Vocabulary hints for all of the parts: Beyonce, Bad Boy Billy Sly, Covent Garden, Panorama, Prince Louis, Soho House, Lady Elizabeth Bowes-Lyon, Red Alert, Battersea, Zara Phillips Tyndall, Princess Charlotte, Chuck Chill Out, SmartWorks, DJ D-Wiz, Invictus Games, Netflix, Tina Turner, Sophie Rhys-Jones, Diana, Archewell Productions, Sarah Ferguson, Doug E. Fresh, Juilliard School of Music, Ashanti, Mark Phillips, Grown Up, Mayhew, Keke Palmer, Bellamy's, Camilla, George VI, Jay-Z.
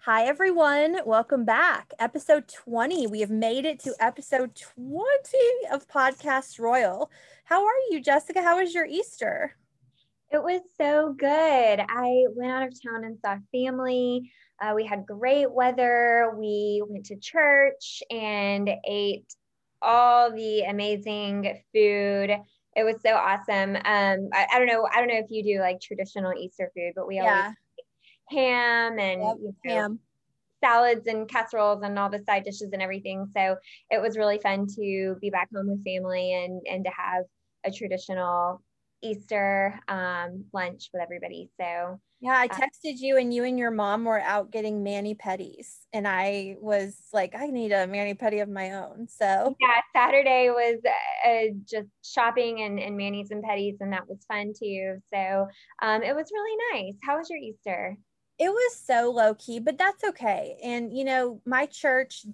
Hi everyone, welcome back. Episode 20. We have made it to episode 20 of Podcast Royal. How are you, Jessica? How was your Easter? It was so good. I went out of town and saw family. We had great weather. We went to church and ate all the amazing food. It was so awesome. I don't know if you do like traditional Easter food, but we always eat ham and salads and casseroles and all the side dishes and everything. So it was really fun to be back home with family and to have a traditional Easter lunch with everybody. So I texted you and your mom were out getting mani-pedis, and I was like, I need a mani-pedi of my own. So Saturday was just shopping and manis and pedis, and that was fun too. So it was really nice. How was your Easter? It was so low-key, but that's okay. And you know, my church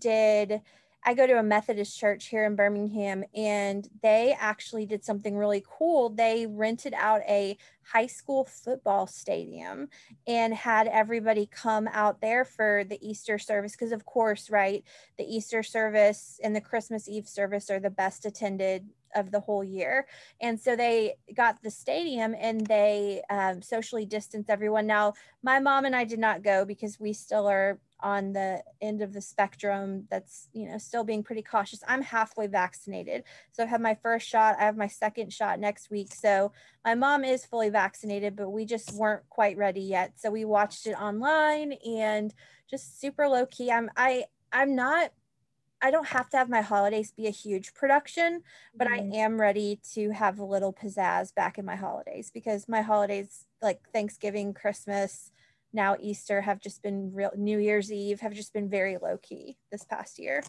I go to a Methodist church here in Birmingham, and they actually did something really cool. They rented out a high school football stadium and had everybody come out there for the Easter service. Because of course, right, the Easter service and the Christmas Eve service are the best attended of the whole year. And so they got the stadium and they socially distanced everyone. Now, my mom and I did not go because we still are on the end of the spectrum that's, you know, still being pretty cautious. I'm halfway vaccinated. So I have my first shot. I have my second shot next week. So my mom is fully vaccinated, but we just weren't quite ready yet. So we watched it online and just super low key. I don't have to have my holidays be a huge production, but I am ready to have a little pizzazz back in my holidays, because my holidays like Thanksgiving, Christmas, now Easter have just been real. New Year's Eve have just been very low key this past year.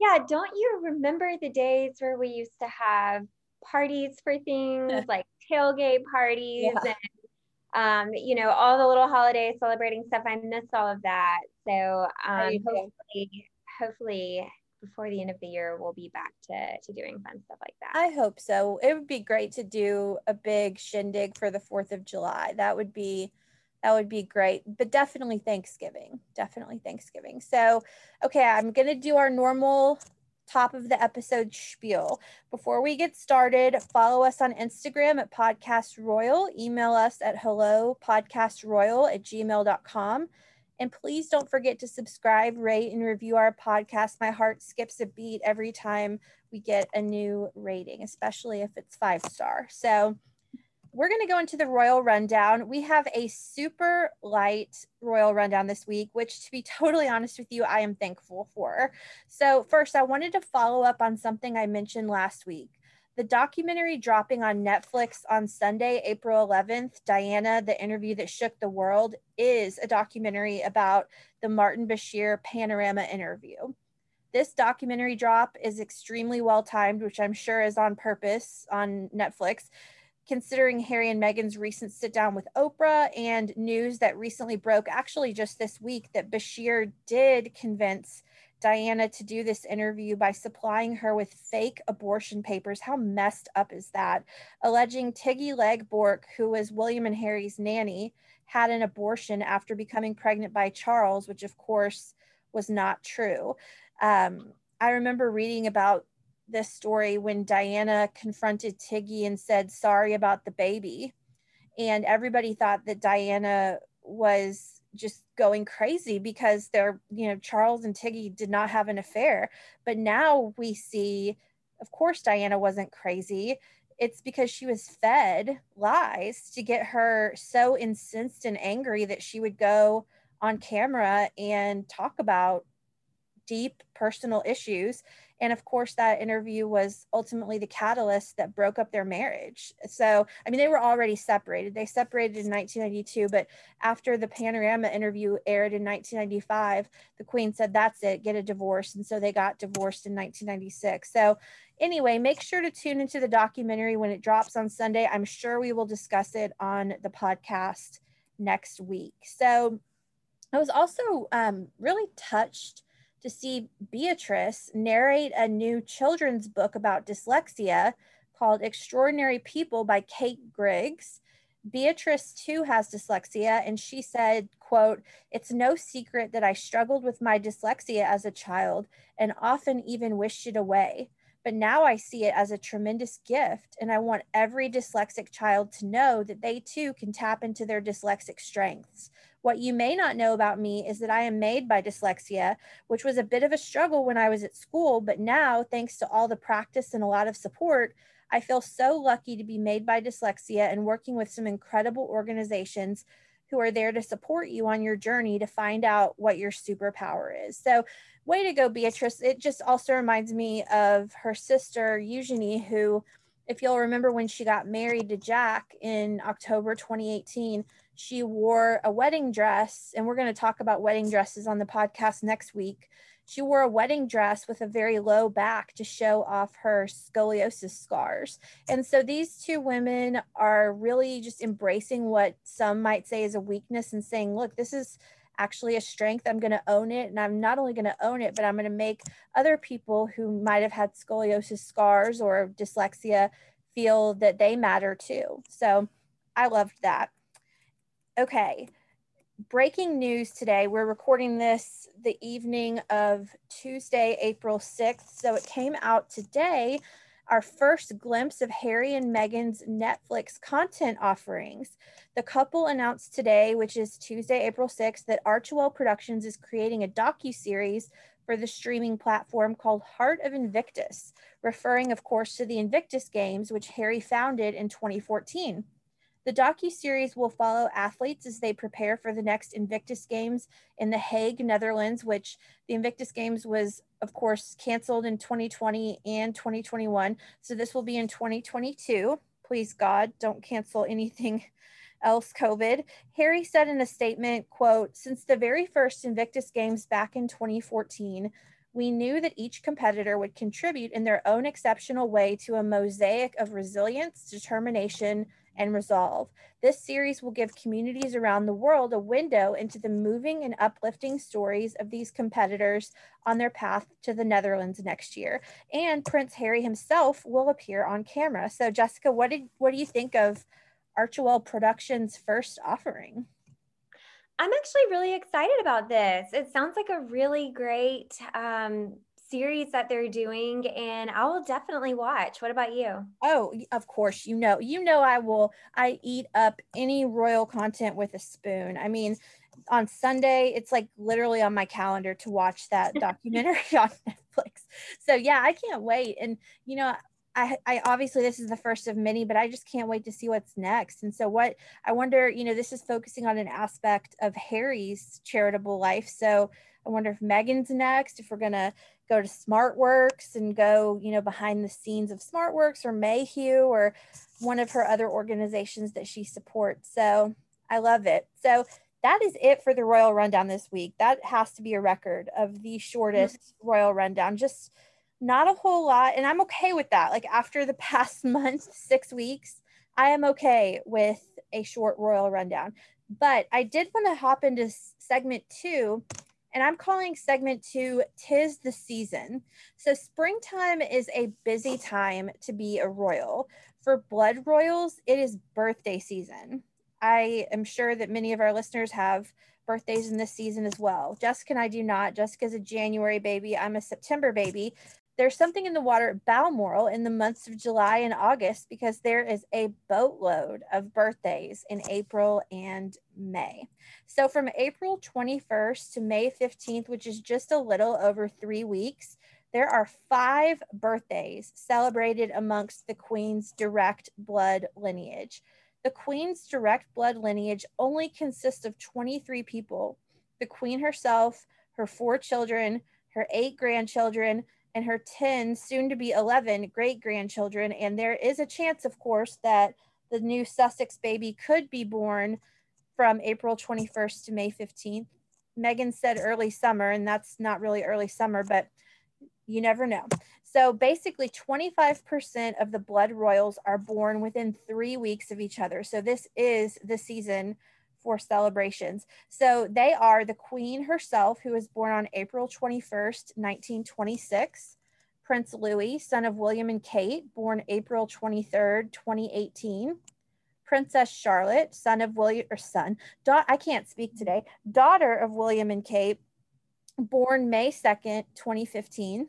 Yeah, don't you remember the days where we used to have parties for things like tailgate parties and you know, all the little holiday celebrating stuff? I miss all of that. So hopefully before the end of the year, we'll be back to doing fun stuff like that. I hope so. It would be great to do a big shindig for the 4th of July. That would be great, but definitely Thanksgiving. So, okay, I'm going to do our normal top of the episode spiel. Before we get started, follow us on Instagram at Podcast Royal. Email us at hellopodcastroyal@gmail.com. And please don't forget to subscribe, rate, and review our podcast. My heart skips a beat every time we get a new rating, especially if it's 5-star. So we're going to go into the Royal Rundown. We have a super light Royal Rundown this week, which, to be totally honest with you, I am thankful for. So first, I wanted to follow up on something I mentioned last week. The documentary dropping on Netflix on Sunday, April 11th, Diana, the Interview That Shook the World, is a documentary about the Martin Bashir Panorama interview. This documentary drop is extremely well-timed, which I'm sure is on purpose on Netflix, considering Harry and Meghan's recent sit-down with Oprah and news that recently broke, actually just this week, that Bashir did convince Diana to do this interview by supplying her with fake abortion papers. How messed up is that? Alleging Tiggy Leg Bork, who was William and Harry's nanny, had an abortion after becoming pregnant by Charles, which of course was not true. I remember reading about this story when Diana confronted Tiggy and said, sorry about the baby. And everybody thought that Diana was just going crazy because they're, you know, Charles and Tiggy did not have an affair. But now we see, of course, Diana wasn't crazy. It's because she was fed lies to get her so incensed and angry that she would go on camera and talk about deep personal issues. And of course, that interview was ultimately the catalyst that broke up their marriage. So, I mean, they were already separated. They separated in 1992, but after the Panorama interview aired in 1995, the Queen said, that's it, get a divorce. And so they got divorced in 1996. So anyway, make sure to tune into the documentary when it drops on Sunday. I'm sure we will discuss it on the podcast next week. So I was also really touched to see Beatrice narrate a new children's book about dyslexia called Extraordinary People by Kate Griggs. Beatrice too has dyslexia, and she said, quote, it's no secret that I struggled with my dyslexia as a child and often even wished it away. But now I see it as a tremendous gift, and I want every dyslexic child to know that they too can tap into their dyslexic strengths. What you may not know about me is that I am made by dyslexia, which was a bit of a struggle when I was at school, but now, thanks to all the practice and a lot of support, I feel so lucky to be made by dyslexia and working with some incredible organizations who are there to support you on your journey to find out what your superpower is. So, way to go, Beatrice. It just also reminds me of her sister, Eugenie, who, if you'll remember, when she got married to Jack in October 2018, she wore a wedding dress, and we're going to talk about wedding dresses on the podcast next week. She wore a wedding dress with a very low back to show off her scoliosis scars. And so these two women are really just embracing what some might say is a weakness and saying, look, this is actually a strength. I'm going to own it. And I'm not only going to own it, but I'm going to make other people who might have had scoliosis scars or dyslexia feel that they matter too. So I loved that. Okay. Breaking news today. We're recording this the evening of Tuesday, April 6th. So it came out today, our first glimpse of Harry and Meghan's Netflix content offerings. The couple announced today, which is Tuesday, April 6th, that Archewell Productions is creating a docuseries for the streaming platform called Heart of Invictus, referring, of course, to the Invictus Games, which Harry founded in 2014. The docuseries will follow athletes as they prepare for the next Invictus Games in The Hague, Netherlands, which the Invictus Games was, of course, canceled in 2020 and 2021. So this will be in 2022. Please, God, don't cancel anything else, COVID. Harry said in a statement, quote, since the very first Invictus Games back in 2014, we knew that each competitor would contribute in their own exceptional way to a mosaic of resilience, determination, and resolve. This series will give communities around the world a window into the moving and uplifting stories of these competitors on their path to the Netherlands next year. And Prince Harry himself will appear on camera. So Jessica, what do you think of Archewell Productions' first offering? I'm actually really excited about this. It sounds like a really great series that they're doing, and I will definitely watch. What about you? Oh, of course, you know, I eat up any royal content with a spoon. I mean, on Sunday, it's like literally on my calendar to watch that documentary on Netflix. So yeah, I can't wait. And you know, I obviously this is the first of many, but I just can't wait to see what's next. And so what I wonder, you know, this is focusing on an aspect of Harry's charitable life. So I wonder if Meghan's next, if we're going to go to SmartWorks and go, you know, behind the scenes of SmartWorks or Mayhew or one of her other organizations that she supports. So I love it. So that is it for the Royal Rundown this week. That has to be a record of the shortest Royal Rundown. Just not a whole lot. And I'm okay with that. Like after the past month, 6 weeks, I am okay with a short Royal Rundown. But I did want to hop into segment two. And I'm calling segment two, Tis the Season. So springtime is a busy time to be a royal. For blood royals, it is birthday season. I am sure that many of our listeners have birthdays in this season as well. Jessica and I do not. Jessica's a January baby. I'm a September baby. There's something in the water at Balmoral in the months of July and August because there is a boatload of birthdays in April and May. So from April 21st to May 15th, which is just a little over 3 weeks, there are 5 birthdays celebrated amongst the Queen's direct blood lineage. The Queen's direct blood lineage only consists of 23 people, the Queen herself, her 4 children, her 8 grandchildren, and her 10, soon to be 11, great-grandchildren. And there is a chance, of course, that the new Sussex baby could be born from April 21st to May 15th. Megan said early summer, and that's not really early summer, but you never know. So basically 25% of the blood royals are born within 3 weeks of each other. So this is the season for celebrations. So they are the Queen herself, who was born on April 21st, 1926, Prince Louis, son of William and Kate, born April 23rd, 2018, Princess Charlotte, daughter of William and Kate, born May 2nd, 2015,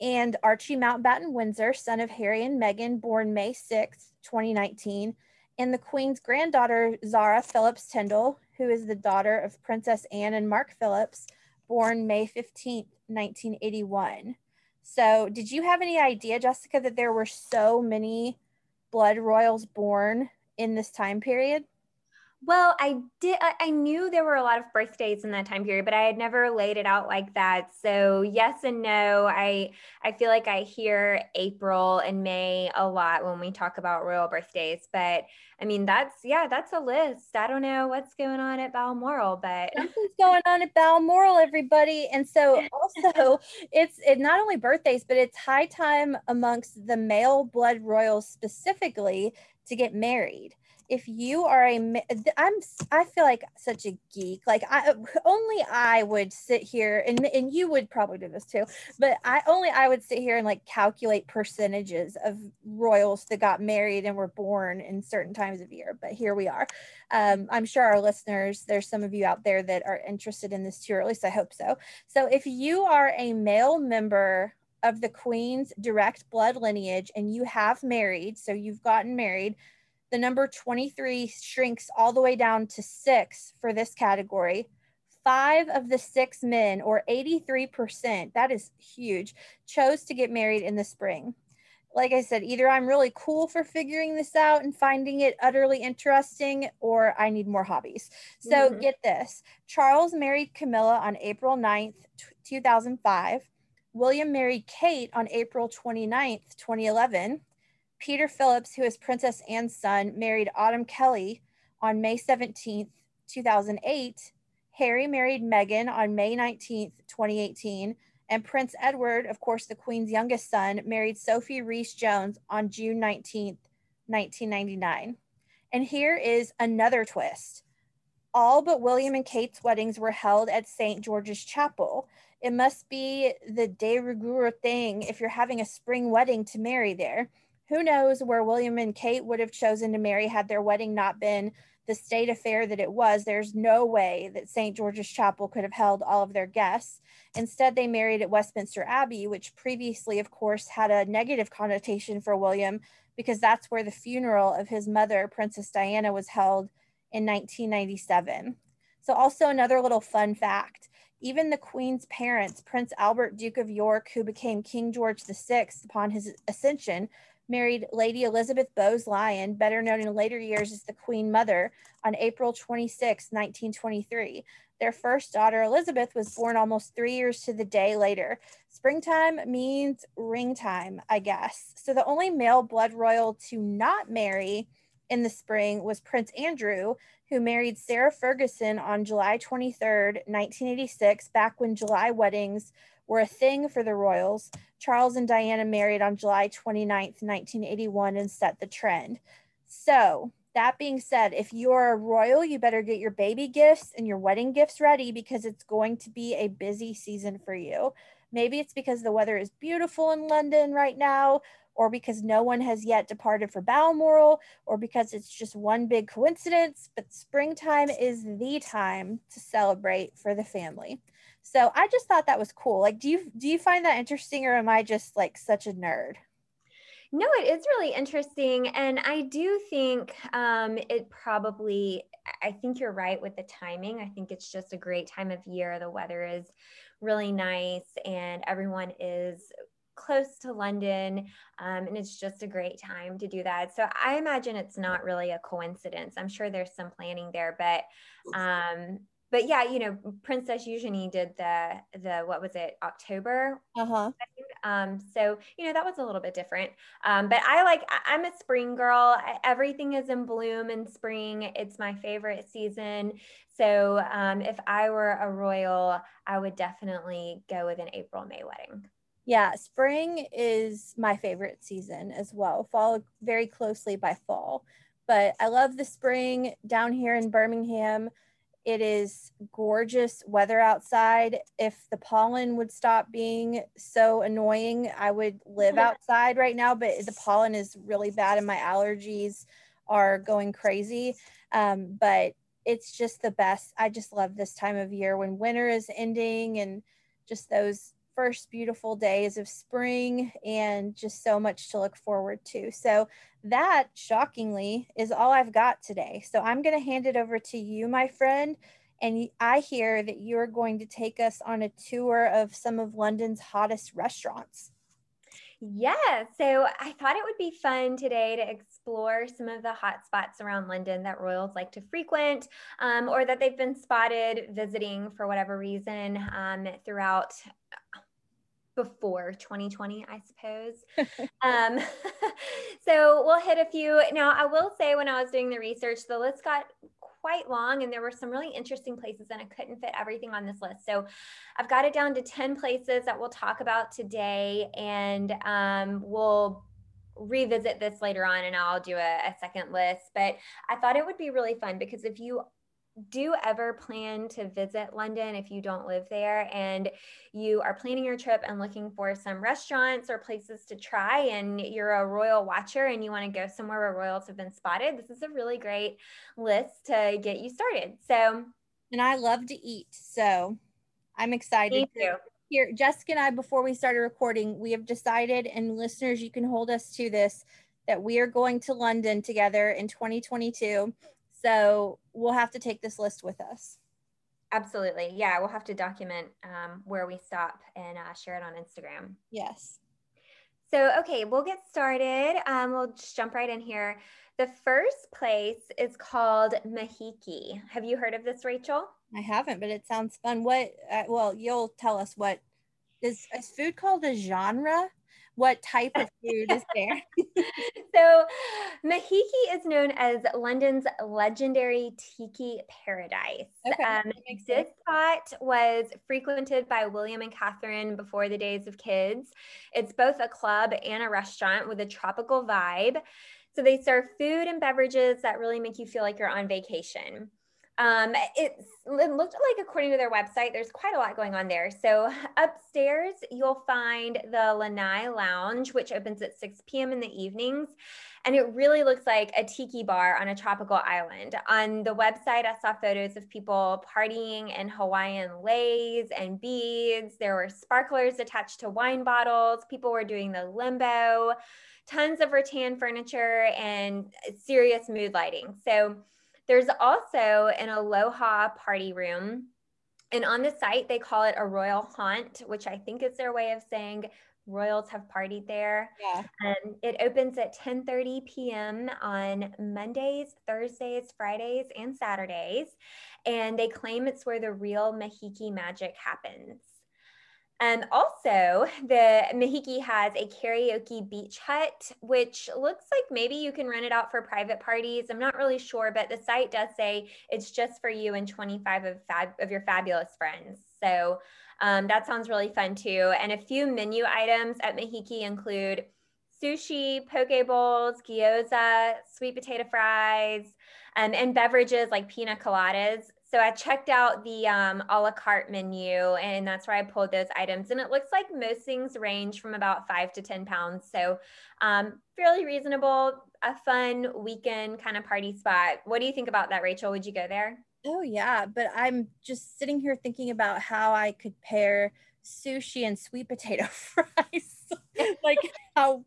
and Archie Mountbatten Windsor, son of Harry and Meghan, born May 6th, 2019, and the Queen's granddaughter, Zara Phillips Tyndall, who is the daughter of Princess Anne and Mark Phillips, born May 15th, 1981. So did you have any idea, Jessica, that there were so many blood royals born in this time period? Well, I knew there were a lot of birthdays in that time period, but I had never laid it out like that. So yes and no. I feel like I hear April and May a lot when we talk about royal birthdays, but I mean, that's a list. I don't know what's going on at Balmoral, but something's going on at Balmoral, everybody. And so also it's not only birthdays, but it's high time amongst the male blood royals specifically to get married. If you are I feel like such a geek. Like I would sit here and you would probably do this too, but I would sit here and like calculate percentages of royals that got married and were born in certain times of year. But here we are. I'm sure our listeners, there's some of you out there that are interested in this too, or at least I hope so. So if you are a male member of the Queen's direct blood lineage and you have married, so you've gotten married, the number 23 shrinks all the way down to 6 for this category. 5 of the 6 men, or 83%, that is huge, chose to get married in the spring. Like I said, either I'm really cool for figuring this out and finding it utterly interesting, or I need more hobbies. So Get this. Charles married Camilla on April 9th, 2005. William married Kate on April 29th, 2011. Peter Phillips, who is Princess Anne's son, married Autumn Kelly on May 17th, 2008. Harry married Meghan on May 19th, 2018. And Prince Edward, of course, the Queen's youngest son, married Sophie Rhys-Jones on June 19th, 1999. And here is another twist. All but William and Kate's weddings were held at St. George's Chapel. It must be the de rigueur thing if you're having a spring wedding to marry there. Who knows where William and Kate would have chosen to marry had their wedding not been the state affair that it was. There's no way that St. George's Chapel could have held all of their guests. Instead, they married at Westminster Abbey, which previously, of course, had a negative connotation for William because that's where the funeral of his mother, Princess Diana, was held in 1997. So also another little fun fact. Even the Queen's parents, Prince Albert, Duke of York, who became King George VI upon his ascension, married Lady Elizabeth Bowes-Lyon, better known in later years as the Queen Mother, on April 26, 1923. Their first daughter, Elizabeth, was born almost 3 years to the day later. Springtime means ring time, I guess. So the only male blood royal to not marry in the spring was Prince Andrew, who married Sarah Ferguson on July 23rd, 1986, back when July weddings were a thing for the royals. Charles and Diana married on July 29th, 1981, and set the trend. So that being said, if you're a royal, you better get your baby gifts and your wedding gifts ready because it's going to be a busy season for you. Maybe it's because the weather is beautiful in London right now, or because no one has yet departed for Balmoral, or because it's just one big coincidence, but springtime is the time to celebrate for the family. So I just thought that was cool. Like, do you find that interesting, or am I just like such a nerd? No, it is really interesting. And I do think I think you're right with the timing. I think it's just a great time of year. The weather is really nice and everyone is close to London, and it's just a great time to do that. So I imagine it's not really a coincidence. I'm sure there's some planning there, but yeah, you know, Princess Eugenie did the what was it, October? Uh-huh. So, you know, that was a little bit different. But I'm a spring girl. Everything is in bloom in spring. It's my favorite season. So if I were a royal, I would definitely go with an April-May wedding. Yeah, spring is my favorite season as well, followed very closely by fall. But I love the spring down here in Birmingham. It is gorgeous weather outside. If the pollen would stop being so annoying, I would live outside right now, but the pollen is really bad and my allergies are going crazy. But it's just the best. I just love this time of year when winter is ending and just those first beautiful days of spring, and just so much to look forward to. So that, shockingly, is all I've got today. So I'm going to hand it over to you, my friend. And I hear that you're going to take us on a tour of some of London's hottest restaurants. Yeah, so I thought it would be fun today to explore some of the hot spots around London that royals like to frequent, or that they've been spotted visiting for whatever reason throughout before 2020, I suppose. So we'll hit a few. Now, I will say when I was doing the research, the list got quite long and there were some really interesting places and I couldn't fit everything on this list. So I've got it down to 10 places that we'll talk about today, and we'll revisit this later on and I'll do a second list. But I thought it would be really fun because if you do ever plan to visit London, if you don't live there and you are planning your trip and looking for some restaurants or places to try, and you're a royal watcher and you want to go somewhere where royals have been spotted, this is a really great list to get you started. So, and I love to eat, so I'm excited. Here, Jessica and I, before we started recording, we have decided, and listeners, you can hold us to this, that we are going to London together in 2022. So we'll have to take this list with us. Absolutely. Yeah, we'll have to document where we stop and share it on Instagram. Yes. So, okay, we'll get started. We'll just jump right in here. The first place is called Mahiki. Have you heard of this, Rachel? I haven't, but it sounds fun. What, well, you'll tell us what, is food called a genre? What type of food is there? So Mahiki is known as London's legendary tiki paradise. Okay, this spot was frequented by William and Catherine before the days of kids. It's both a club and a restaurant with a tropical vibe. So they serve food and beverages that really make you feel like you're on vacation. It looked like, according to their website, there's quite a lot going on there. So upstairs, you'll find the lanai lounge, which opens at 6 p.m. in the evenings. And it really looks like a tiki bar on a tropical island. On the website, I saw photos of people partying in Hawaiian leis and beads. There were sparklers attached to wine bottles. People were doing the limbo, tons of rattan furniture, and serious mood lighting. So there's also an Aloha party room, and on the site, they call it a royal haunt, which I think is their way of saying royals have partied there. Yeah. It opens at 10:30 p.m. on Mondays, Thursdays, Fridays, and Saturdays, and they claim it's where the real Mahiki magic happens. Also, the Mahiki has a karaoke beach hut, which looks like maybe you can rent it out for private parties. I'm not really sure, but the site does say it's just for you and 25 of your fabulous friends. So that sounds really fun too. And a few menu items at Mahiki include sushi, poke bowls, gyoza, sweet potato fries, and beverages like pina coladas. So I checked out the a la carte menu, and that's where I pulled those items. And it looks like most things range from about 5 to 10 pounds. So fairly reasonable, a fun weekend kind of party spot. What do you think about that, Rachel? Would you go there? Oh yeah, but I'm just sitting here thinking about how I could pair sushi and sweet potato fries. Like how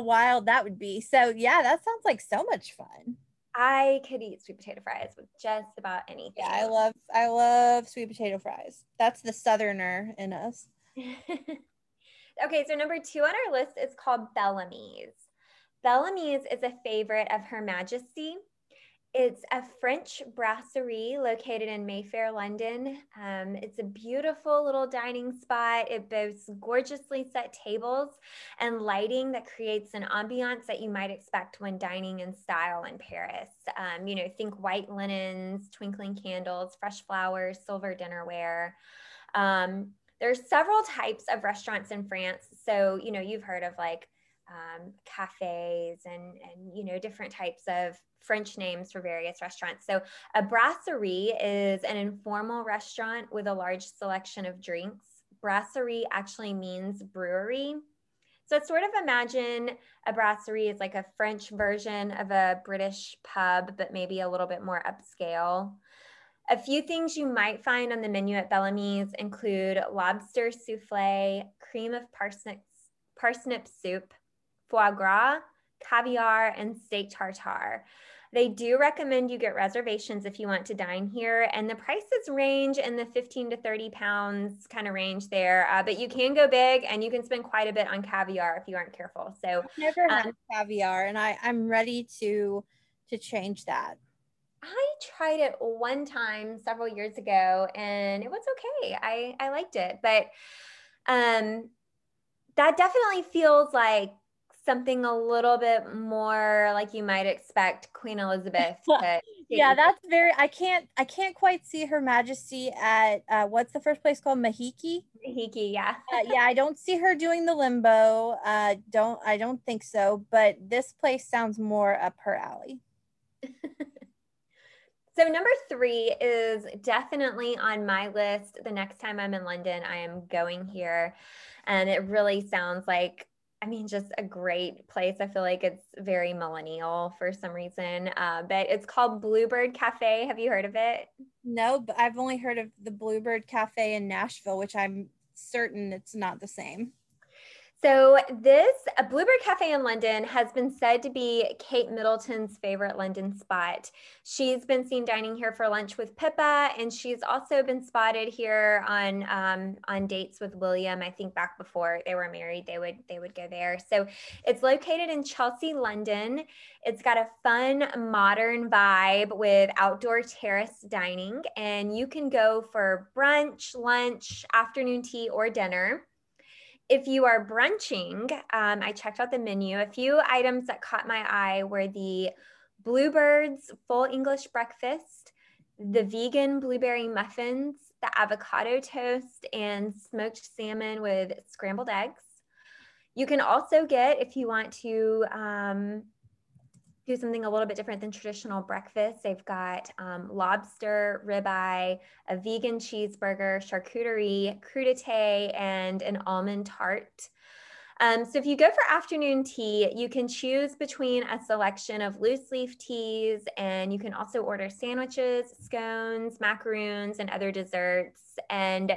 wild that would be. So yeah, that sounds like so much fun. I could eat sweet potato fries with just about anything. Yeah, I love sweet potato fries. That's the Southerner in us. Okay, so number 2 on our list is called Bellamy's. Bellamy's is a favorite of Her Majesty. It's a French brasserie located in Mayfair, London. It's a beautiful little dining spot. It boasts gorgeously set tables and lighting that creates an ambiance that you might expect when dining in style in Paris. You know, think white linens, twinkling candles, fresh flowers, silver dinnerware. There are several types of restaurants in France. So, you know, you've heard of like cafes and, you know, different types of French names for various restaurants. So a brasserie is an informal restaurant with a large selection of drinks. Brasserie actually means brewery. So it's sort of imagine a brasserie is like a French version of a British pub, but maybe a little bit more upscale. A few things you might find on the menu at Bellamy's include lobster souffle, cream of parsnip soup, foie gras, caviar, and steak tartare. They do recommend you get reservations if you want to dine here, and the prices range in the £15 to £30 kind of range there, but you can go big and you can spend quite a bit on caviar if you aren't careful. So I've never had caviar, and I'm ready to change that. I tried it one time several years ago and it was okay. I liked it, but that definitely feels like something a little bit more like you might expect Queen Elizabeth to Yeah, that's very, I can't quite see Her Majesty at, what's the first place called? Mahiki? Mahiki, yeah. Yeah, I don't see her doing the limbo. I don't think so, but this place sounds more up her alley. So number 3 is definitely on my list. The next time I'm in London, I am going here. And it really sounds like, I mean, just a great place. I feel like it's very millennial for some reason, but it's called Bluebird Cafe. Have you heard of it? No, but I've only heard of the Bluebird Cafe in Nashville, which I'm certain it's not the same. So this Bluebird Cafe in London has been said to be Kate Middleton's favorite London spot. She's been seen dining here for lunch with Pippa, and she's also been spotted here on dates with William. I think back before they were married, they would go there. So it's located in Chelsea, London. It's got a fun, modern vibe with outdoor terrace dining, and you can go for brunch, lunch, afternoon tea, or dinner. If you are brunching, I checked out the menu. A few items that caught my eye were the Bluebird's full English breakfast, the vegan blueberry muffins, the avocado toast, and smoked salmon with scrambled eggs. You can also get, if you want to do something a little bit different than traditional breakfast, they've got lobster, ribeye, a vegan cheeseburger, charcuterie, crudité, and an almond tart. So if you go for afternoon tea, you can choose between a selection of loose leaf teas, and you can also order sandwiches, scones, macaroons, and other desserts. And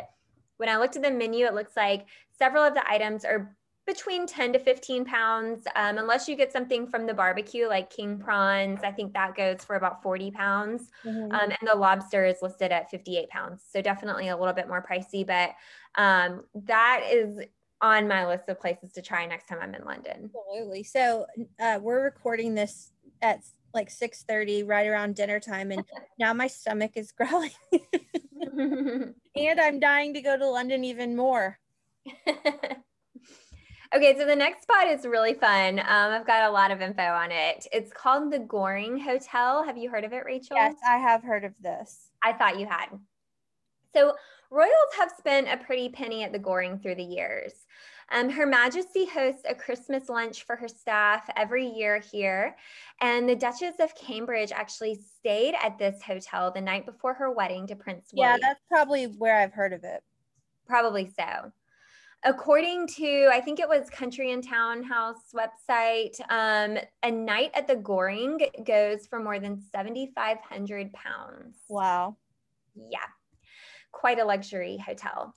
when I looked at the menu, it looks like several of the items are between £10 to £15, unless you get something from the barbecue like king prawns. I think that goes for about £40. Mm-hmm. And the lobster is listed at £58. So definitely a little bit more pricey, but that is on my list of places to try next time I'm in London. Absolutely. So we're recording this at like 6:30, right around dinner time. And now my stomach is growling and I'm dying to go to London even more. Okay, so the next spot is really fun. I've got a lot of info on it. It's called the Goring Hotel. Have you heard of it, Rachel? Yes, I have heard of this. I thought you had. So royals have spent a pretty penny at the Goring through the years. Her Majesty hosts a Christmas lunch for her staff every year here, and the Duchess of Cambridge actually stayed at this hotel the night before her wedding to Prince William. Yeah, that's probably where I've heard of it. Probably so. According to, I think it was Country and Townhouse website, a night at the Goring goes for more than 7,500 pounds. Wow. Yeah. Quite a luxury hotel.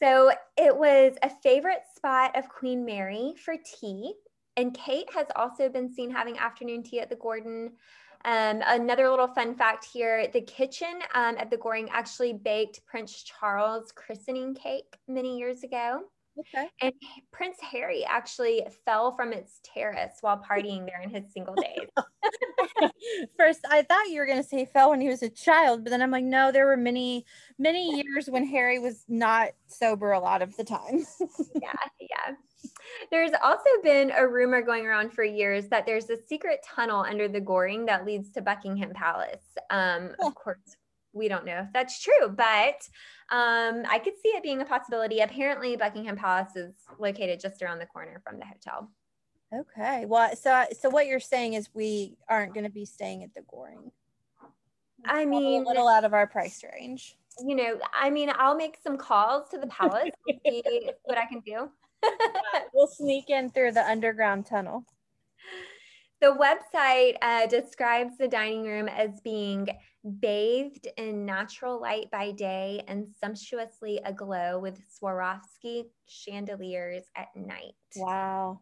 So it was a favorite spot of Queen Mary for tea. And Kate has also been seen having afternoon tea at the Gordon. Another little fun fact here, the kitchen at the Goring actually baked Prince Charles' christening cake many years ago. Okay. And Prince Harry actually fell from its terrace while partying there in his single days. First, I thought you were going to say fell when he was a child, but then I'm like, no, there were many, many years when Harry was not sober a lot of the time. Yeah. There's also been a rumor going around for years that there's a secret tunnel under the Goring that leads to Buckingham Palace. Of course, we don't know if that's true, but I could see it being a possibility. Apparently, Buckingham Palace is located just around the corner from the hotel. Okay. Well, so what you're saying is we aren't going to be staying at the Goring. I mean, a little out of our price range. You know, I mean, I'll make some calls to the palace and see what I can do. We'll sneak in through the underground tunnel. The website describes the dining room as being bathed in natural light by day and sumptuously aglow with Swarovski chandeliers at night. Wow.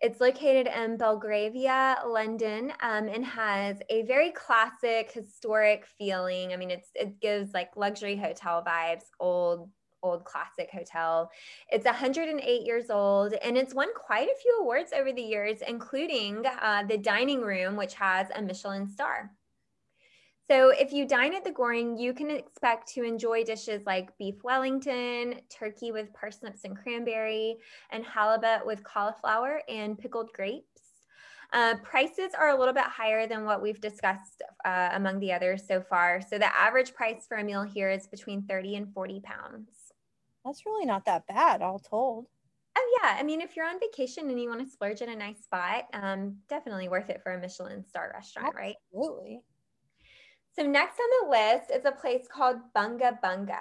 It's located in Belgravia, London, and has a very classic, historic feeling. I mean, it gives like luxury hotel vibes, old classic hotel. It's 108 years old, and it's won quite a few awards over the years, including the dining room, which has a Michelin star. So if you dine at the Goring, you can expect to enjoy dishes like beef Wellington, turkey with parsnips and cranberry, and halibut with cauliflower and pickled grapes. Prices are a little bit higher than what we've discussed among the others so far. So the average price for a meal here is between 30 and 40 pounds. That's really not that bad, all told. Oh, yeah. I mean, if you're on vacation and you want to splurge in a nice spot, definitely worth it for a Michelin star restaurant, right? Absolutely. So next on the list is a place called Bunga Bunga.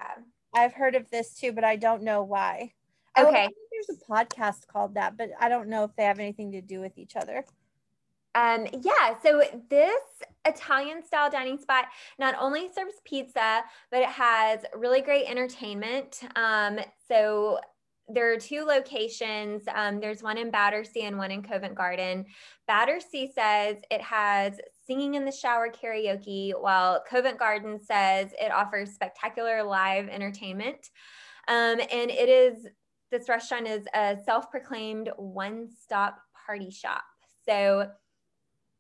I've heard of this too, but I don't know why. Okay. I think there's a podcast called that, but I don't know if they have anything to do with each other. Yeah, so this Italian-style dining spot not only serves pizza, but it has really great entertainment. So there are two locations. There's one in Battersea and one in Covent Garden. Battersea says it has singing in the shower karaoke, while Covent Garden says it offers spectacular live entertainment. And this restaurant is a self-proclaimed one-stop party shop. So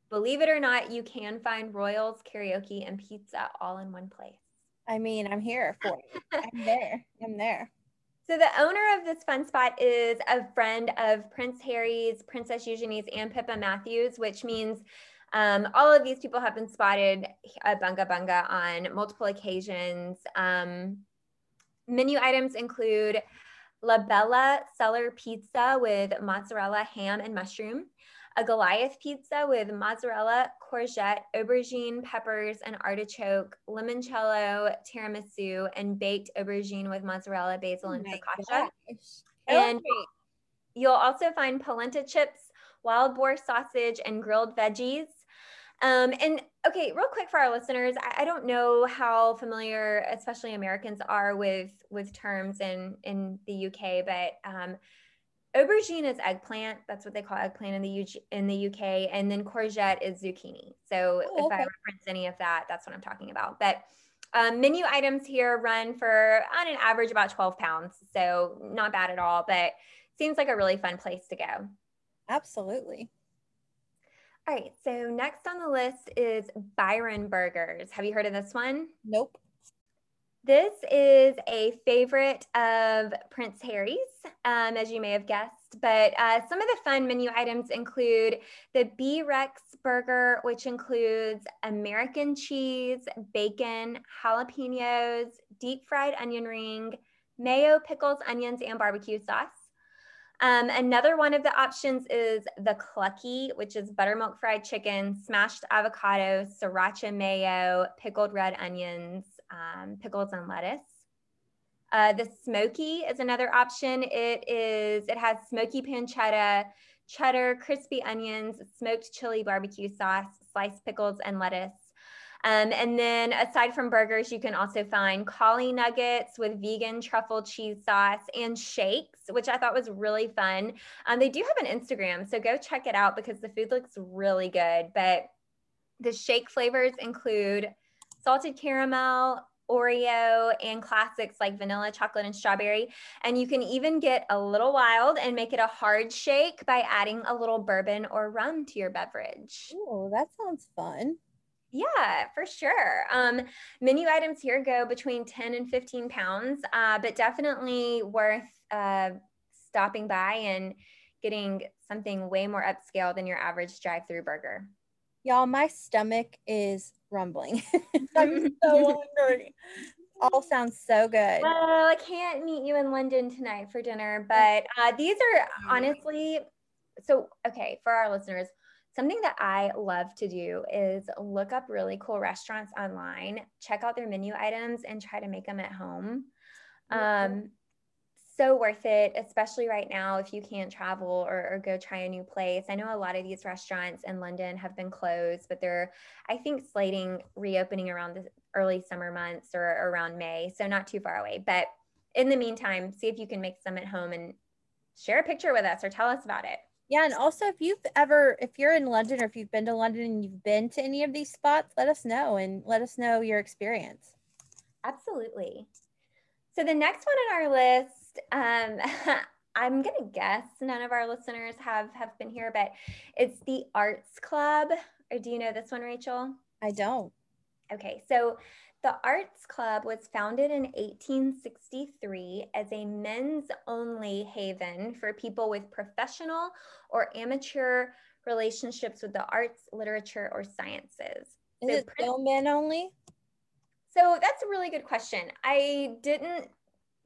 believe it or not, you can find Royals, karaoke, and pizza all in one place. I mean, I'm here for it. I'm there. So the owner of this fun spot is a friend of Prince Harry's, Princess Eugenie's, and Pippa Matthews, which means all of these people have been spotted at Bunga Bunga on multiple occasions. Menu items include La Bella Cellar Pizza with mozzarella, ham, and mushroom. A Goliath pizza with mozzarella, courgette, aubergine, peppers, and artichoke, limoncello, tiramisu, and baked aubergine with mozzarella, basil, and focaccia. And you'll also find polenta chips, wild boar sausage, and grilled veggies. And okay, real quick for our listeners, I don't know how familiar, especially Americans, are with terms in the UK, but aubergine is eggplant. That's what they call eggplant in the UK. And then courgette is zucchini. So if I reference any of that, that's what I'm talking about. But menu items here run for, on an average, about 12 pounds. So not bad at all, but seems like a really fun place to go. Absolutely. All right. So next on the list is Byron Burgers. Have you heard of this one? Nope. This is a favorite of Prince Harry's, as you may have guessed, but some of the fun menu items include the B-Rex burger, which includes American cheese, bacon, jalapenos, deep-fried onion ring, mayo, pickles, onions, and barbecue sauce. Another one of the options is the Clucky, which is buttermilk fried chicken, smashed avocado, sriracha mayo, pickled red onions, pickles and lettuce. The smoky is another option. It has smoky pancetta, cheddar, crispy onions, smoked chili barbecue sauce, sliced pickles, and lettuce. And then aside from burgers, you can also find collie nuggets with vegan truffle cheese sauce and shakes, which I thought was really fun. They do have an Instagram, so go check it out because the food looks really good. But the shake flavors include salted caramel, Oreo, and classics like vanilla, chocolate, and strawberry. And you can even get a little wild and make it a hard shake by adding a little bourbon or rum to your beverage. Oh, that sounds fun. Yeah, for sure. Menu items here go between 10 and 15 pounds, but definitely worth stopping by and getting something way more upscale than your average drive-through burger. Y'all, my stomach is rumbling. I'm so hungry. All sounds so good. Well, I can't meet you in London tonight for dinner, but these are honestly, so, okay, for our listeners, something that I love to do is look up really cool restaurants online, check out their menu items, and try to make them at home. So worth it, especially right now if you can't travel or go try a new place. I know a lot of these restaurants in London have been closed, but they're, I think, slating reopening around the early summer months or around May, so not too far away. But in the meantime, see if you can make some at home and share a picture with us or tell us about it. Yeah, and also if you're in London or if you've been to London and you've been to any of these spots, let us know and let us know your experience. Absolutely. So the next one on our list, I'm going to guess none of our listeners have been here, but it's the Arts Club. Or do you know this one, Rachel? I don't. Okay. So the Arts Club was founded in 1863 as a men's only haven for people with professional or amateur relationships with the arts, literature, or sciences. Is it still men only? So that's a really good question. I didn't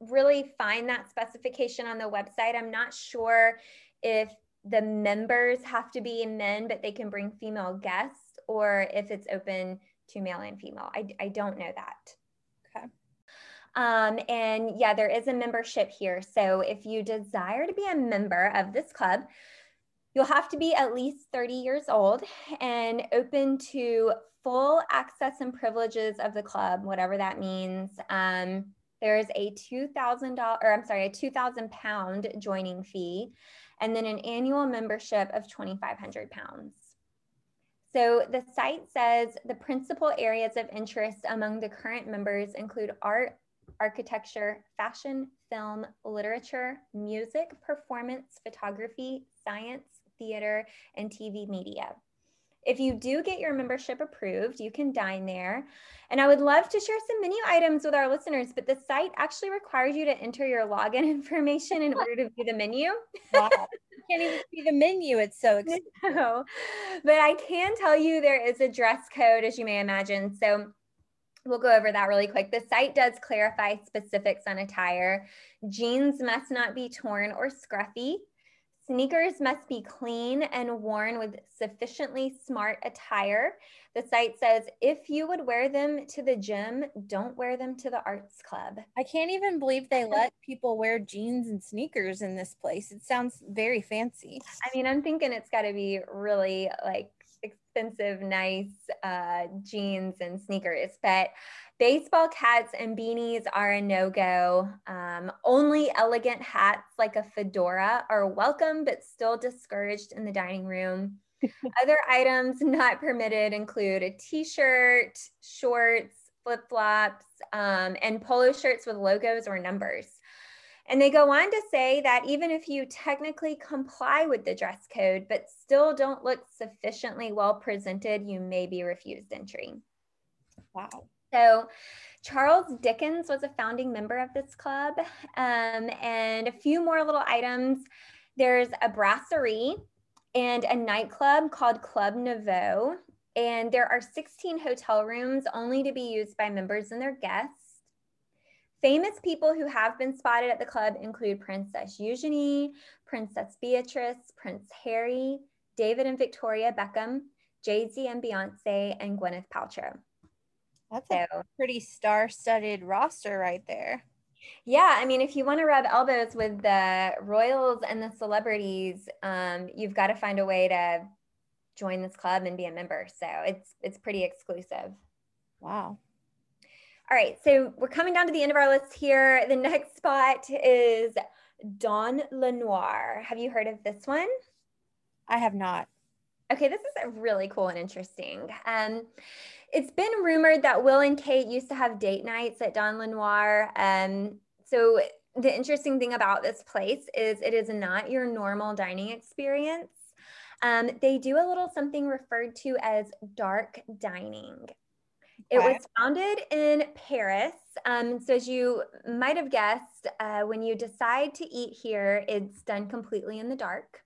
really find that specification on the website. I'm not sure if the members have to be men, but they can bring female guests, or if it's open to male and female. I don't know that. Okay. And yeah, there is a membership here. So if you desire to be a member of this club, you'll have to be at least 30 years old and open to full access and privileges of the club, whatever that means. There is a £2,000 joining fee, and then an annual membership of £2,500. So the site says the principal areas of interest among the current members include art, architecture, fashion, film, literature, music, performance, photography, science, theater, and TV media. If you do get your membership approved, you can dine there. And I would love to share some menu items with our listeners, but the site actually requires you to enter your login information in order to view the menu. Wow. You can't even see the menu. It's so exciting. No. But I can tell you there is a dress code, as you may imagine. So we'll go over that really quick. The site does clarify specifics on attire. Jeans must not be torn or scruffy. Sneakers must be clean and worn with sufficiently smart attire. The site says, if you would wear them to the gym, don't wear them to the arts club. I can't even believe they let people wear jeans and sneakers in this place. It sounds very fancy. I mean, I'm thinking it's got to be really like expensive, nice jeans and sneakers, but baseball caps and beanies are a no-go. Only elegant hats like a fedora are welcome, but still discouraged in the dining room. Other items not permitted include a t-shirt, shorts, flip-flops, and polo shirts with logos or numbers. And they go on to say that even if you technically comply with the dress code, but still don't look sufficiently well presented, you may be refused entry. Wow. So Charles Dickens was a founding member of this club. And a few more little items. There's a brasserie and a nightclub called Club Nouveau. And there are 16 hotel rooms only to be used by members and their guests. Famous people who have been spotted at the club include Princess Eugenie, Princess Beatrice, Prince Harry, David and Victoria Beckham, Jay-Z and Beyonce, and Gwyneth Paltrow. That's a pretty star-studded roster right there. Yeah, I mean, if you want to rub elbows with the royals and the celebrities, you've got to find a way to join this club and be a member. So it's pretty exclusive. Wow. All right, so we're coming down to the end of our list here. The next spot is Dans Le Noir. Have you heard of this one? I have not. Okay, this is really cool and interesting. It's been rumored that Will and Kate used to have date nights at Dans Le Noir. So the interesting thing about this place is it is not your normal dining experience. They do a little something referred to as dark dining. It was founded in Paris. So as you might have guessed, when you decide to eat here, it's done completely in the dark.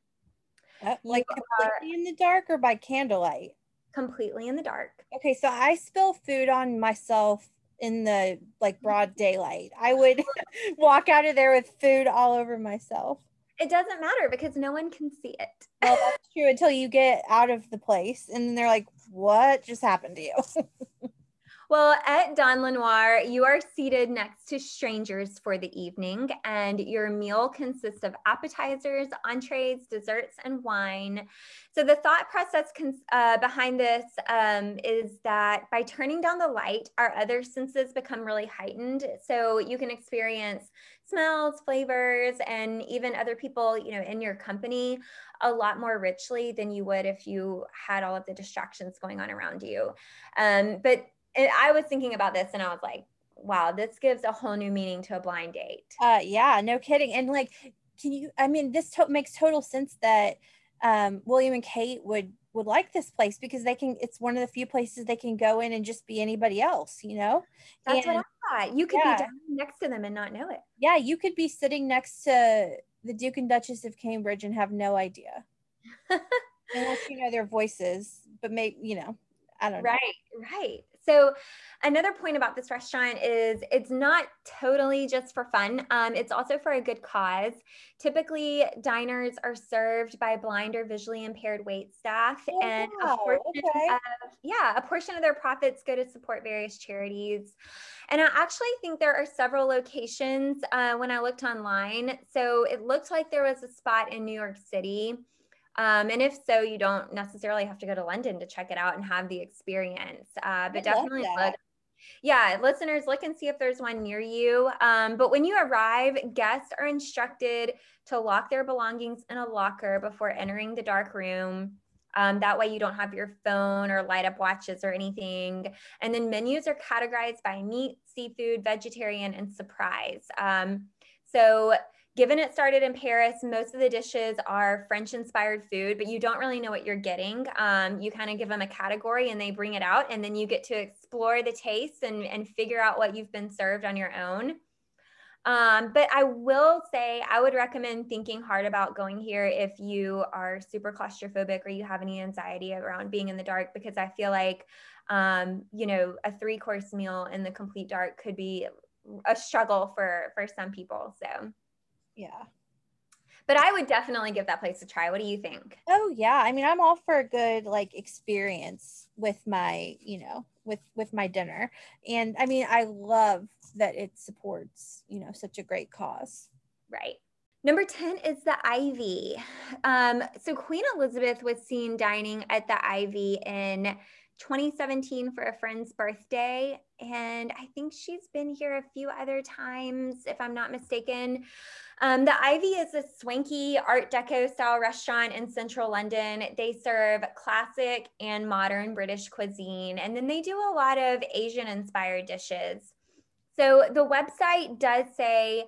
Like completely in the dark or by candlelight? Completely in the dark. Okay, so I spill food on myself in the like broad daylight. I would walk out of there with food all over myself. It doesn't matter because no one can see it. Well, that's true until you get out of the place and then they're like, what just happened to you? Well, at Dans Le Noir, you are seated next to strangers for the evening, and your meal consists of appetizers, entrees, desserts, and wine. So the thought process behind this is that by turning down the light, our other senses become really heightened. So you can experience smells, flavors, and even other people, you know, in your company a lot more richly than you would if you had all of the distractions going on around you. And I was thinking about this and I was like, wow, this gives a whole new meaning to a blind date. Yeah, no kidding. And like, this makes total sense that William and Kate would like this place because it's one of the few places they can go in and just be anybody else, you know? That's what I thought. You could be down next to them and not know it. Yeah, you could be sitting next to the Duke and Duchess of Cambridge and have no idea. Unless you know their voices, but maybe, you know, I don't know. Right. So another point about this restaurant is it's not totally just for fun. It's also for a good cause. Typically, diners are served by blind or visually impaired wait staff. A portion of their profits go to support various charities. And I actually think there are several locations when I looked online. So it looked like there was a spot in New York City. And if so, you don't necessarily have to go to London to check it out and have the experience. But definitely, listeners, look and see if there's one near you. But when you arrive, guests are instructed to lock their belongings in a locker before entering the dark room. That way you don't have your phone or light up watches or anything. And then menus are categorized by meat, seafood, vegetarian, and surprise. Given it started in Paris, most of the dishes are French-inspired food, but you don't really know what you're getting. You kind of give them a category and they bring it out, and then you get to explore the tastes and figure out what you've been served on your own. But I will say I would recommend thinking hard about going here if you are super claustrophobic or you have any anxiety around being in the dark, because I feel like, a 3-course meal in the complete dark could be a struggle for some people, so... Yeah. But I would definitely give that place a try. What do you think? Oh yeah. I mean, I'm all for a good like experience with my, with my dinner. And I mean, I love that it supports, such a great cause. Right. Number 10 is the Ivy. So Queen Elizabeth was seen dining at the Ivy in 2017 for a friend's birthday. And I think she's been here a few other times, if I'm not mistaken. The Ivy is a swanky Art Deco style restaurant in central London. They serve classic and modern British cuisine. And then they do a lot of Asian inspired dishes. So the website does say,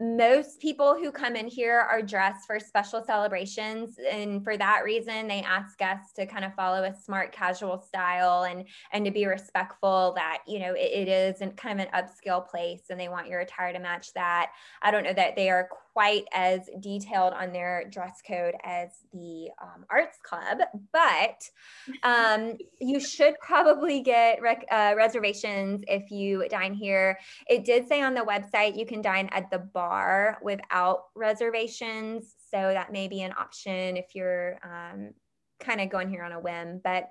most people who come in here are dressed for special celebrations. And for that reason, they ask guests to kind of follow a smart casual style and to be respectful that, it is kind of an upscale place and they want your attire to match that. I don't know that they are quite as detailed on their dress code as the Arts Club, but you should probably get reservations if you dine here. It did say on the website you can dine at the bar without reservations, so that may be an option if you're kind of going here on a whim, but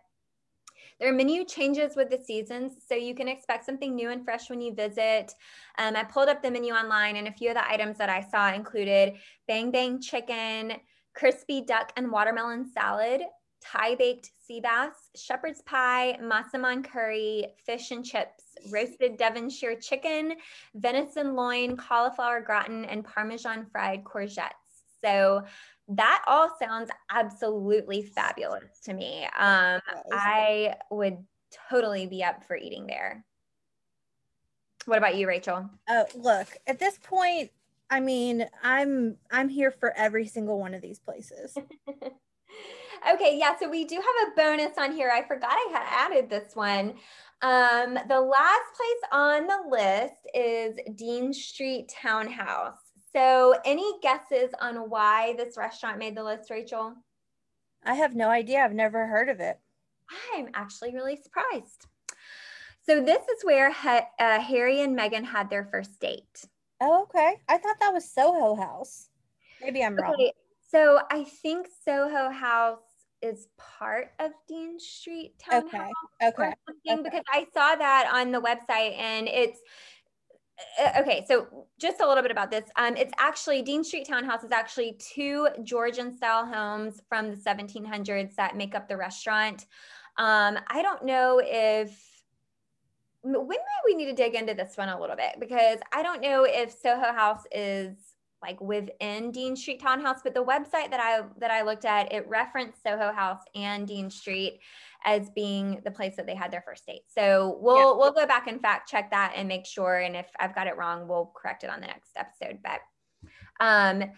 There are menu changes with the seasons, so you can expect something new and fresh when you visit. I pulled up the menu online, and a few of the items that I saw included bang bang chicken, crispy duck and watermelon salad, Thai baked sea bass, shepherd's pie, massaman curry, fish and chips, roasted Devonshire chicken, venison loin, cauliflower gratin, and Parmesan fried courgettes. So that all sounds absolutely fabulous to me. I would totally be up for eating there. What about you, Rachel? Look, at this point, I mean, I'm here for every single one of these places. Okay, yeah, so we do have a bonus on here. I forgot I had added this one. The last place on the list is Dean Street Townhouse. So any guesses on why this restaurant made the list, Rachel? I have no idea. I've never heard of it. I'm actually really surprised. So this is where Harry and Meghan had their first date. Oh, okay. I thought that was Soho House. Maybe I'm wrong. Okay. So I think Soho House is part of Dean Street Townhouse. Okay. Because I saw that on the website, and it's, okay, so just a little bit about this. It's actually, Dean Street Townhouse is actually two Georgian-style homes from the 1700s that make up the restaurant. I don't know if, when might we need to dig into this one a little bit, because I don't know if Soho House is like within Dean Street Townhouse, but the website that I looked at, it referenced Soho House and Dean Street as being the place that they had their first date. So we'll go back and fact check that and make sure. And if I've got it wrong, we'll correct it on the next episode. But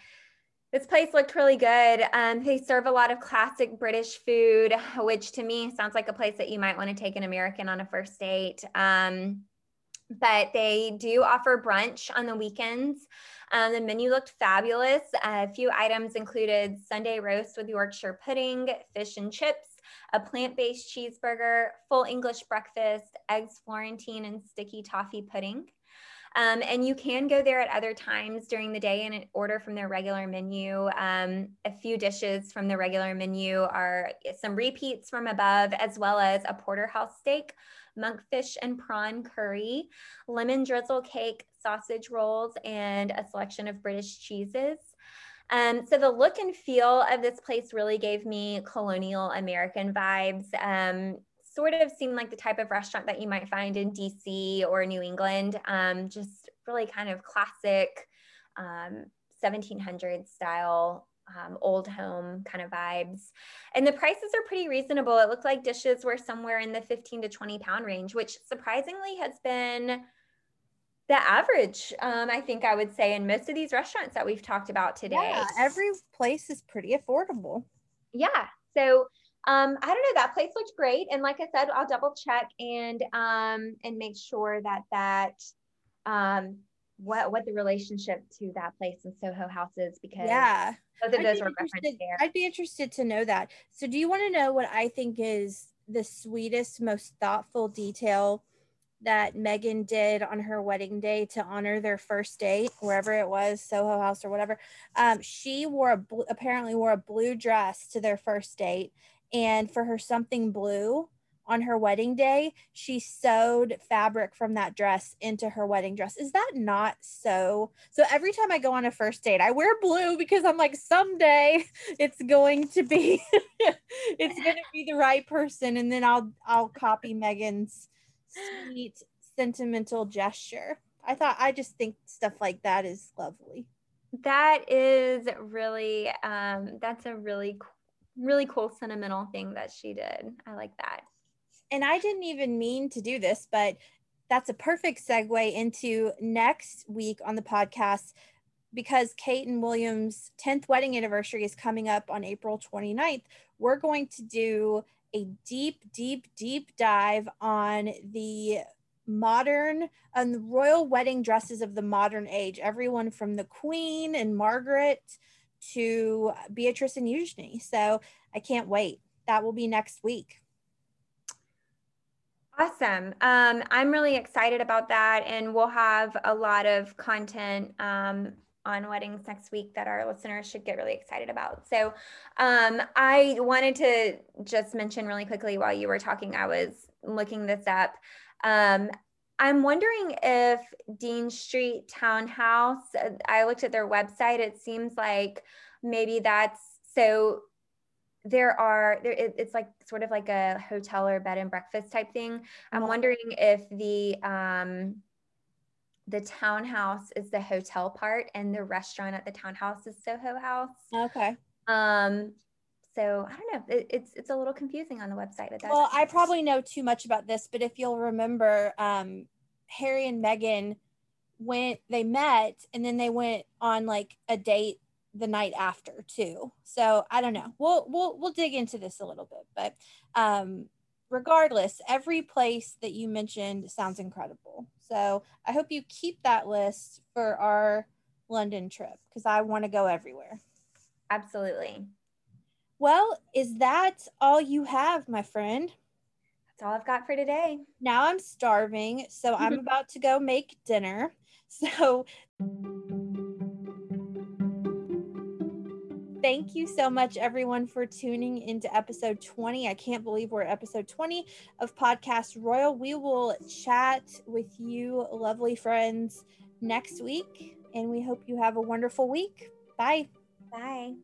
this place looked really good. They serve a lot of classic British food, which to me sounds like a place that you might want to take an American on a first date. But they do offer brunch on the weekends. The menu looked fabulous. A few items included Sunday roast with Yorkshire pudding, fish and chips, a plant-based cheeseburger, full English breakfast, eggs Florentine, and sticky toffee pudding. And you can go there at other times during the day and order from their regular menu. A few dishes from the regular menu are some repeats from above, as well as a porterhouse steak, monkfish and prawn curry, lemon drizzle cake, sausage rolls, and a selection of British cheeses. So the look and feel of this place really gave me colonial American vibes. Sort of seemed like the type of restaurant that you might find in DC or New England, just really kind of classic 1700s style, old home kind of vibes. And the prices are pretty reasonable. It looked like dishes were somewhere in the 15 to 20 pound range, which surprisingly has been the average, I think I would say, in most of these restaurants that we've talked about today. Yeah, every place is pretty affordable. Yeah, so I don't know, that place looked great. And like I said, I'll double check and make sure what the relationship to that place in Soho House is, because both of those were referenced there. I'd be interested to know that. So do you want to know what I think is the sweetest, most thoughtful detail that Meghan did on her wedding day to honor their first date, wherever it was, Soho House or whatever? She wore apparently wore a blue dress to their first date. And for her something blue on her wedding day, she sewed fabric from that dress into her wedding dress. Is that not so? So every time I go on a first date, I wear blue because I'm like, someday it's going to be, it's going to be the right person. And then I'll copy Meghan's sweet, sentimental gesture. I just think stuff like that is lovely. That is really, that's a really cool sentimental thing that she did. I like that. And I didn't even mean to do this, but that's a perfect segue into next week on the podcast, because Kate and William's 10th wedding anniversary is coming up on April 29th. We're going to do a deep dive on the royal wedding dresses of the modern age, everyone from the Queen and Margaret to Beatrice and Eugenie. So I can't wait. That will be next week. Awesome. I'm really excited about that, and we'll have a lot of content on weddings next week that our listeners should get really excited about. So I wanted to just mention really quickly while you were talking, I was looking this up. I'm wondering if Dean Street Townhouse, I looked at their website, it seems like maybe that's, so it's like sort of like a hotel or bed and breakfast type thing. I'm wondering if the townhouse is the hotel part and the restaurant at the townhouse is Soho House. Okay. So I don't know. It's a little confusing on the website. Well, I probably know too much about this, but if you'll remember, Harry and Meghan they met and then they went on like a date the night after too. So I don't know. We'll dig into this a little bit, but regardless, every place that you mentioned sounds incredible. So I hope you keep that list for our London trip because I want to go everywhere. Absolutely. Well, is that all you have, my friend? That's all I've got for today. Now I'm starving, so I'm about to go make dinner. So thank you so much, everyone, for tuning into episode 20. I can't believe we're at episode 20 of Podcast Royal. We will chat with you lovely friends next week, and we hope you have a wonderful week. Bye. Bye.